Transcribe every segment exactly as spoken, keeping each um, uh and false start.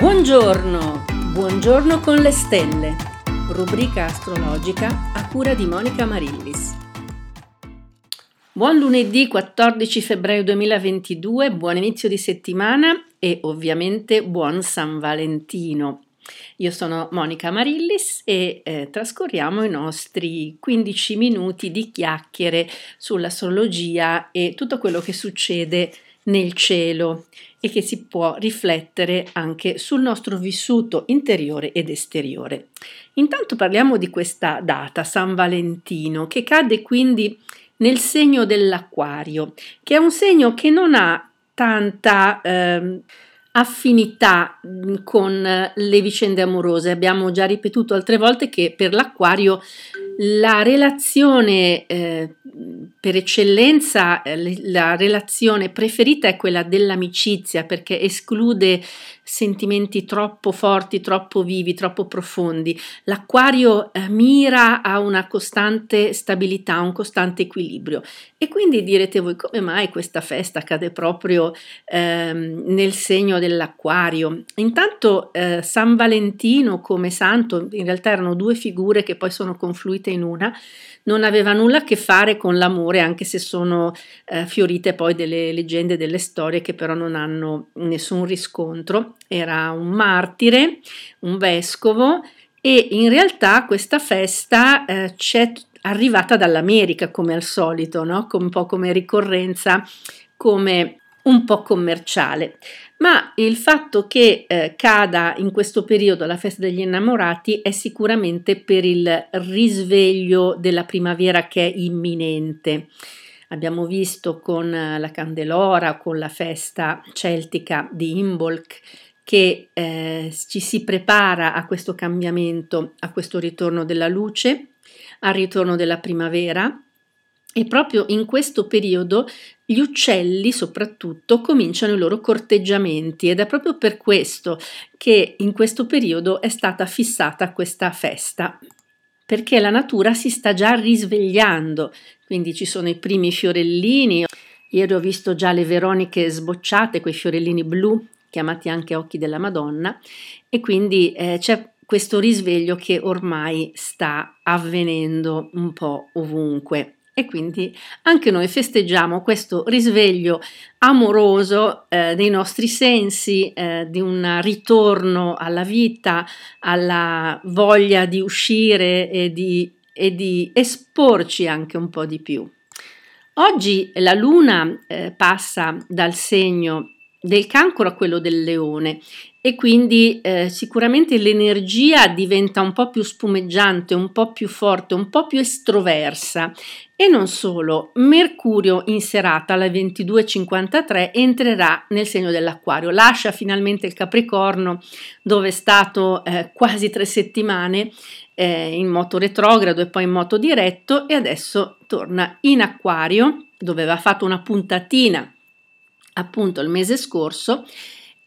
Buongiorno, buongiorno con le stelle, rubrica astrologica a cura di Monica Marillis. Buon lunedì quattordici febbraio duemilaventidue, buon inizio di settimana e ovviamente buon San Valentino. Io sono Monica Marillis e eh, trascorriamo i nostri quindici minuti di chiacchiere sull'astrologia e tutto quello che succede nel cielo e che si può riflettere anche sul nostro vissuto interiore ed esteriore. Intanto parliamo di questa data, San Valentino, che cade quindi nel segno dell'Acquario, che è un segno che non ha tanta eh, affinità con le vicende amorose. Abbiamo già ripetuto altre volte che per l'Acquario la relazione eh, per eccellenza, la relazione preferita è quella dell'amicizia, perché esclude sentimenti troppo forti, troppo vivi, troppo profondi. L'Acquario eh, mira a una costante stabilità, un costante equilibrio. E quindi direte voi, come mai questa festa cade proprio ehm, nel segno dell'Acquario? Intanto eh, San Valentino come santo, in realtà erano due figure che poi sono confluite in una, non aveva nulla a che fare con l'amore, anche se sono eh, fiorite poi delle leggende, delle storie che però non hanno nessun riscontro. Era un martire, un vescovo, e in realtà questa festa eh, c'è arrivata dall'America come al solito, no? Un po' come ricorrenza, come un po' commerciale. Ma il fatto che eh, cada in questo periodo la festa degli innamorati è sicuramente per il risveglio della primavera che è imminente. Abbiamo visto con la Candelora, con la festa celtica di Imbolc, che eh, ci si prepara a questo cambiamento, a questo ritorno della luce, al ritorno della primavera. E proprio in questo periodo gli uccelli soprattutto cominciano i loro corteggiamenti ed è proprio per questo che in questo periodo è stata fissata questa festa, perché la natura si sta già risvegliando, quindi ci sono i primi fiorellini. Ieri ho visto già le veroniche sbocciate, quei fiorellini blu chiamati anche Occhi della Madonna, e quindi eh, c'è questo risveglio che ormai sta avvenendo un po' ovunque. E quindi anche noi festeggiamo questo risveglio amoroso eh, dei nostri sensi, eh, di un ritorno alla vita, alla voglia di uscire e di, e di esporci anche un po' di più. Oggi la luna eh, passa dal segno del Cancro a quello del Leone e quindi eh, sicuramente l'energia diventa un po' più spumeggiante, un po' più forte, un po' più estroversa. E non solo, Mercurio in serata alle ventidue e cinquantatré entrerà nel segno dell'Acquario, lascia finalmente il Capricorno dove è stato eh, quasi tre settimane eh, in moto retrogrado e poi in moto diretto, e adesso torna in Acquario dove aveva fatto una puntatina appunto il mese scorso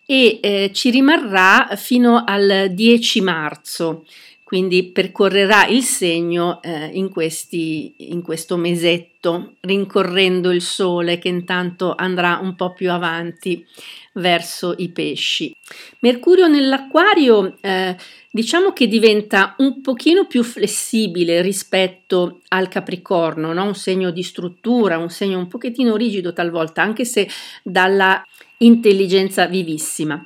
e eh, ci rimarrà fino al dieci marzo, quindi percorrerà il segno eh, in, questi, in questo mesetto, rincorrendo il sole che intanto andrà un po' più avanti verso i pesci. Mercurio nell'Acquario eh, diciamo che diventa un pochino più flessibile rispetto al Capricorno, no? Un segno di struttura, un segno un pochettino rigido talvolta, anche se dalla intelligenza vivissima.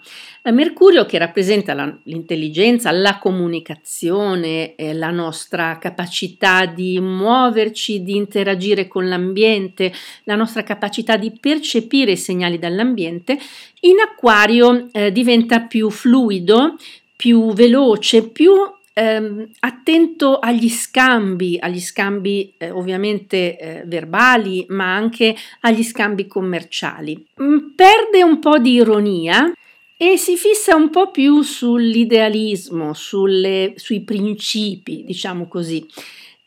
Mercurio, che rappresenta la, l'intelligenza, la comunicazione, eh, la nostra capacità di muoverci, di interagire con l'ambiente, la nostra capacità di percepire i segnali dall'ambiente, in Acquario eh, diventa più fluido, più veloce, più ehm, attento agli scambi, agli scambi eh, ovviamente eh, verbali, ma anche agli scambi commerciali. Perde un po' di ironia e si fissa un po' più sull'idealismo, sulle, sui principi, diciamo così.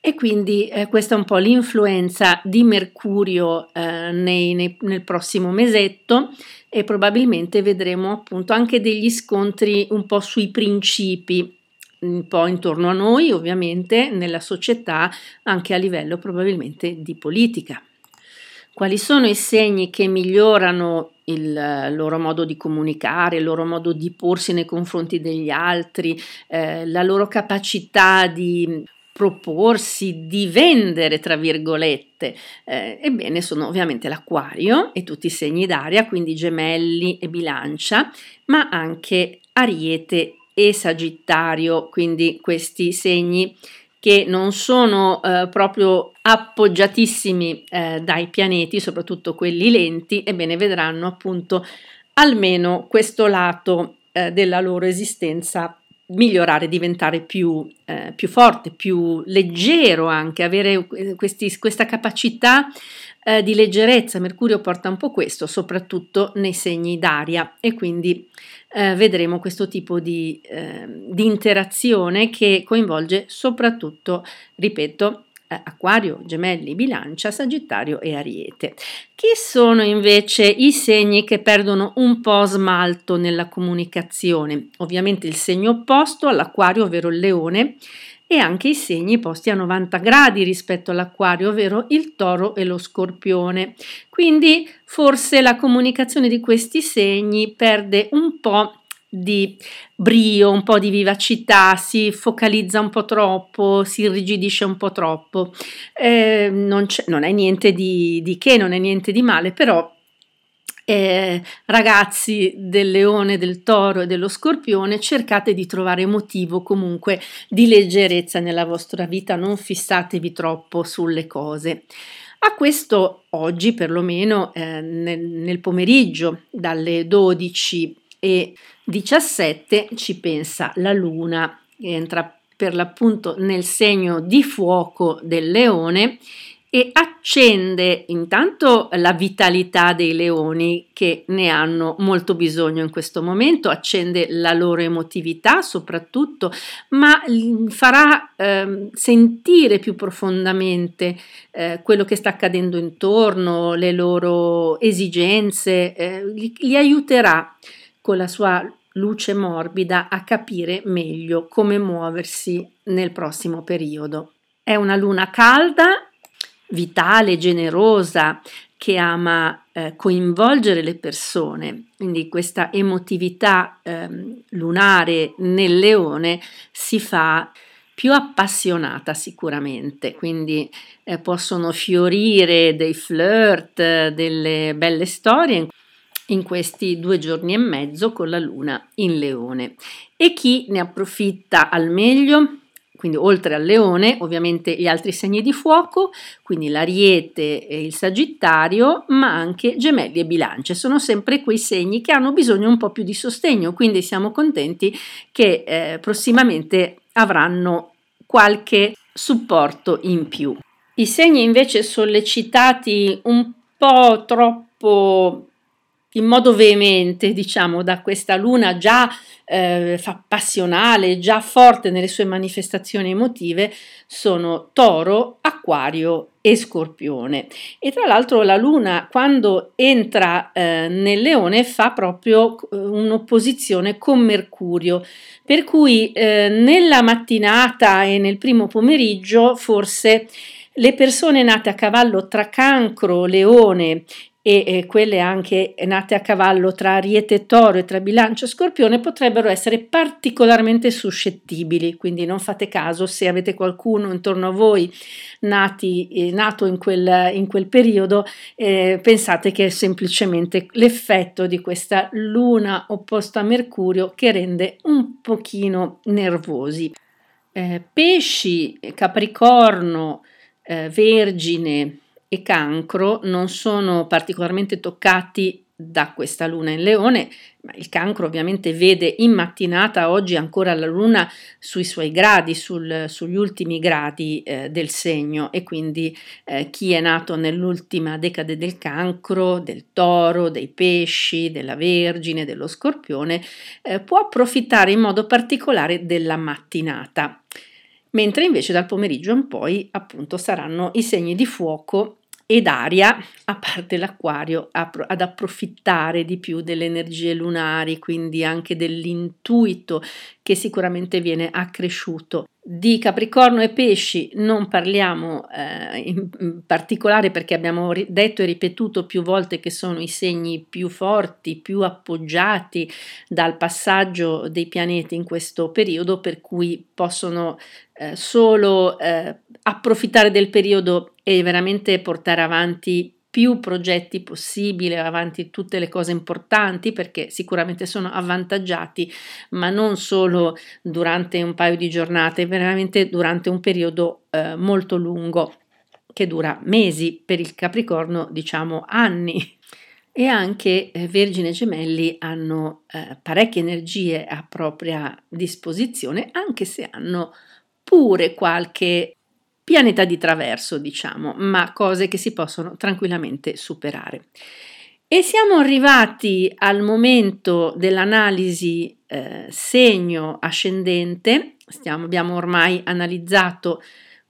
E quindi eh, questa è un po' l'influenza di Mercurio eh, nei, nei, nel prossimo mesetto, e probabilmente vedremo appunto anche degli scontri un po' sui principi, un po' intorno a noi ovviamente, nella società, anche a livello probabilmente di politica. Quali sono i segni che migliorano il loro modo di comunicare, il loro modo di porsi nei confronti degli altri, eh, la loro capacità di proporsi, di vendere, tra virgolette? Eh, ebbene, sono ovviamente l'acquario e tutti i segni d'aria, quindi gemelli e bilancia, ma anche ariete e sagittario, quindi questi segni che non sono eh, proprio appoggiatissimi eh, dai pianeti, soprattutto quelli lenti, ebbene vedranno appunto almeno questo lato eh, della loro esistenza migliorare, diventare più, eh, più forte, più leggero anche, avere questi, questa capacità eh, di leggerezza. Mercurio porta un po' questo, soprattutto nei segni d'aria, e quindi eh, vedremo questo tipo di, eh, di interazione che coinvolge soprattutto, ripeto, eh, Acquario, Gemelli, Bilancia, Sagittario e Ariete. Chi sono invece i segni che perdono un po' smalto nella comunicazione? Ovviamente il segno opposto all'Acquario, ovvero il Leone, e anche i segni posti a novanta gradi rispetto all'Acquario, ovvero il Toro e lo Scorpione. Quindi forse la comunicazione di questi segni perde un po' di brio, un po' di vivacità, si focalizza un po' troppo, si irrigidisce un po' troppo. Eh, non, c'è, non è niente di, di che, non è niente di male, però eh, ragazzi del Leone, del Toro e dello Scorpione, cercate di trovare motivo comunque di leggerezza nella vostra vita, non fissatevi troppo sulle cose. A questo oggi, perlomeno eh, nel, nel pomeriggio, dalle dodici e diciassette ci pensa la Luna, che entra per l'appunto nel segno di fuoco del Leone e accende intanto la vitalità dei leoni, che ne hanno molto bisogno in questo momento, accende la loro emotività soprattutto, ma farà eh, sentire più profondamente eh, quello che sta accadendo intorno, le loro esigenze, eh, li, li aiuterà con la sua luce morbida a capire meglio come muoversi nel prossimo periodo. È una luna calda, vitale, generosa, che ama eh, coinvolgere le persone, quindi questa emotività eh, lunare nel Leone si fa più appassionata sicuramente, quindi eh, possono fiorire dei flirt, delle belle storie in questi due giorni e mezzo con la Luna in Leone. E chi ne approfitta al meglio? Quindi oltre al Leone, ovviamente gli altri segni di fuoco, quindi l'Ariete e il Sagittario, ma anche Gemelli e Bilance. Sono sempre quei segni che hanno bisogno un po' più di sostegno, quindi siamo contenti che eh, prossimamente avranno qualche supporto in più. I segni invece sollecitati un po' troppo in modo veemente, diciamo, da questa luna già eh, passionale, già forte nelle sue manifestazioni emotive, sono Toro, Acquario e Scorpione. E tra l'altro la luna, quando entra eh, nel Leone, fa proprio eh, un'opposizione con Mercurio, per cui eh, nella mattinata e nel primo pomeriggio forse le persone nate a cavallo tra Cancro, Leone e eh, quelle anche nate a cavallo tra Ariete, Toro e tra Bilancia e Scorpione potrebbero essere particolarmente suscettibili, quindi non fate caso se avete qualcuno intorno a voi nati, eh, nato in quel, in quel periodo, eh, pensate che è semplicemente l'effetto di questa luna opposta a Mercurio che rende un pochino nervosi. Eh, pesci, Capricorno, eh, Vergine e Cancro non sono particolarmente toccati da questa luna in Leone, ma il Cancro ovviamente vede in mattinata oggi ancora la luna sui suoi gradi, sul, sugli ultimi gradi eh, del segno, e quindi eh, chi è nato nell'ultima decade del Cancro, del Toro, dei Pesci, della Vergine, dello Scorpione eh, può approfittare in modo particolare della mattinata, mentre invece dal pomeriggio in poi appunto saranno i segni di fuoco ed aria, a parte l'acquario, ad approfittare di più delle energie lunari, quindi anche dell'intuito che sicuramente viene accresciuto. Di Capricorno e Pesci non parliamo eh, in particolare, perché abbiamo detto e ripetuto più volte che sono i segni più forti, più appoggiati dal passaggio dei pianeti in questo periodo, per cui possono eh, solo eh, approfittare del periodo e veramente portare avanti più progetti possibile, avanti tutte le cose importanti, perché sicuramente sono avvantaggiati, ma non solo durante un paio di giornate, veramente durante un periodo eh, molto lungo, che dura mesi, per il Capricorno diciamo anni. E anche eh, Vergine e Gemelli hanno eh, parecchie energie a propria disposizione, anche se hanno pure qualche pianeta di traverso, diciamo, ma cose che si possono tranquillamente superare. E siamo arrivati al momento dell'analisi eh, segno ascendente. Stiamo, abbiamo ormai analizzato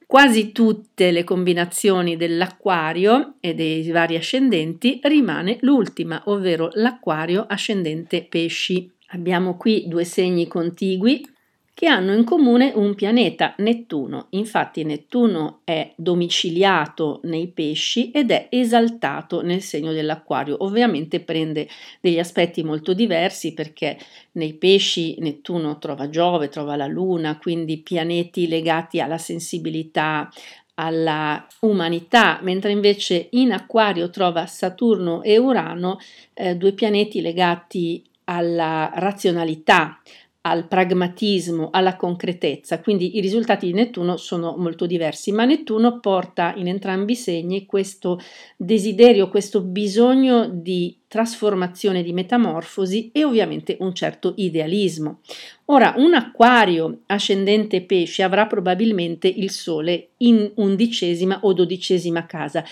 quasi tutte le combinazioni dell'Acquario e dei vari ascendenti, rimane l'ultima, ovvero l'Acquario ascendente Pesci. Abbiamo qui due segni contigui che hanno in comune un pianeta, Nettuno. Infatti Nettuno è domiciliato nei Pesci ed è esaltato nel segno dell'Acquario. Ovviamente prende degli aspetti molto diversi, perché nei Pesci Nettuno trova Giove, trova la Luna, quindi pianeti legati alla sensibilità, alla umanità, mentre invece in Acquario trova Saturno e Urano, eh, due pianeti legati alla razionalità, al pragmatismo, alla concretezza, quindi i risultati di Nettuno sono molto diversi, ma Nettuno porta in entrambi i segni questo desiderio, questo bisogno di trasformazione, di metamorfosi e ovviamente un certo idealismo. Ora, un Acquario ascendente Pesci avrà probabilmente il Sole in undicesima o dodicesima casa.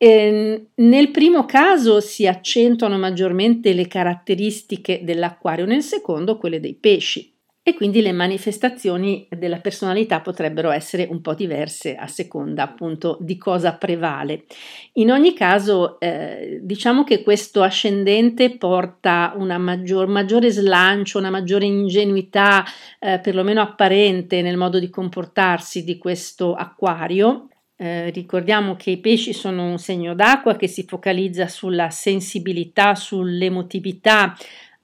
Eh, nel primo caso si accentuano maggiormente le caratteristiche dell'Acquario, nel secondo quelle dei Pesci, e quindi le manifestazioni della personalità potrebbero essere un po' diverse a seconda appunto di cosa prevale. In ogni caso eh, diciamo che questo ascendente porta una maggior, maggiore slancio, una maggiore ingenuità eh, perlomeno apparente nel modo di comportarsi di questo Acquario. Eh, ricordiamo che i Pesci sono un segno d'acqua che si focalizza sulla sensibilità, sull'emotività,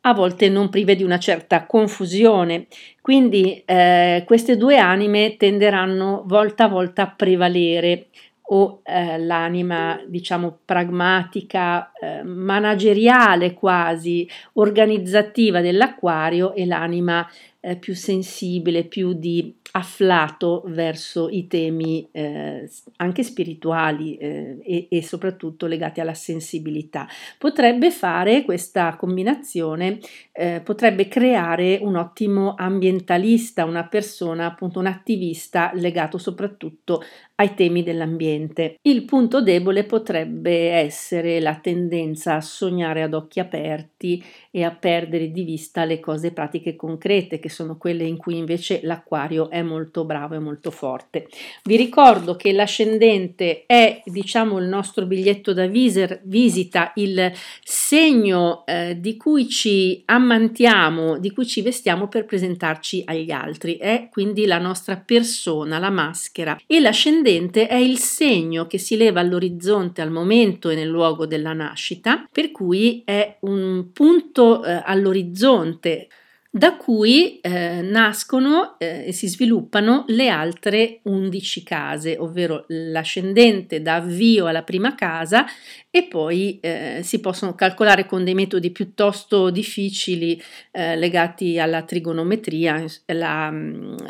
a volte non prive di una certa confusione, quindi eh, queste due anime tenderanno volta a volta a prevalere, o eh, l'anima diciamo pragmatica, eh, manageriale quasi, organizzativa dell'Acquario, e l'anima eh, più sensibile, più di afflato verso i temi eh, anche spirituali eh, e, e soprattutto legati alla sensibilità. Potrebbe fare questa combinazione, eh, potrebbe creare un ottimo ambientalista, una persona appunto un attivista legato soprattutto ai temi dell'ambiente. Il punto debole potrebbe essere la tendenza a sognare ad occhi aperti e a perdere di vista le cose pratiche concrete, che sono quelle in cui invece l'Acquario è molto bravo e molto forte. Vi ricordo che l'ascendente è, diciamo, il nostro biglietto da visita, il segno eh, di cui ci ammantiamo, di cui ci vestiamo per presentarci agli altri, è quindi la nostra persona, la maschera, e l'ascendente è il segno che si leva all'orizzonte al momento e nel luogo della nascita, per cui è un punto eh, all'orizzonte da cui eh, nascono eh, e si sviluppano le altre undici case, ovvero l'ascendente dà avvio alla prima casa, e poi eh, si possono calcolare con dei metodi piuttosto difficili eh, legati alla trigonometria la,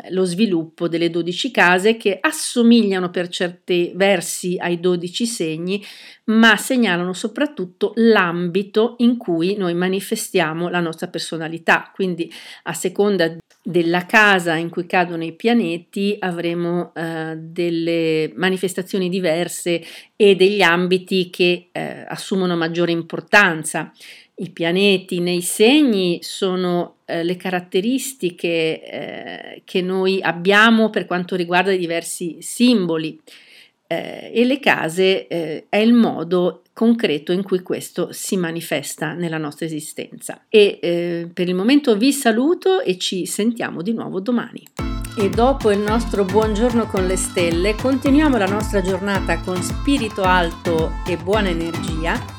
lo sviluppo delle dodici case, che assomigliano per certi versi ai dodici segni, ma segnalano soprattutto l'ambito in cui noi manifestiamo la nostra personalità. Quindi a seconda della casa in cui cadono i pianeti avremo eh, delle manifestazioni diverse e degli ambiti che eh, assumono maggiore importanza. I pianeti nei segni sono eh, le caratteristiche eh, che noi abbiamo per quanto riguarda i diversi simboli. eh, e le case eh, è il modo concreto in cui questo si manifesta nella nostra esistenza. E eh, per il momento vi saluto e ci sentiamo di nuovo domani. E dopo il nostro buongiorno con le stelle, continuiamo la nostra giornata con spirito alto e buona energia.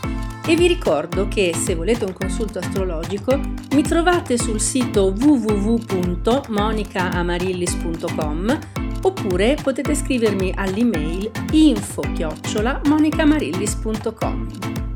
E vi ricordo che se volete un consulto astrologico mi trovate sul sito w w w punto monica amarillis punto com oppure potete scrivermi all'email info chiocciola monica amarillis punto com.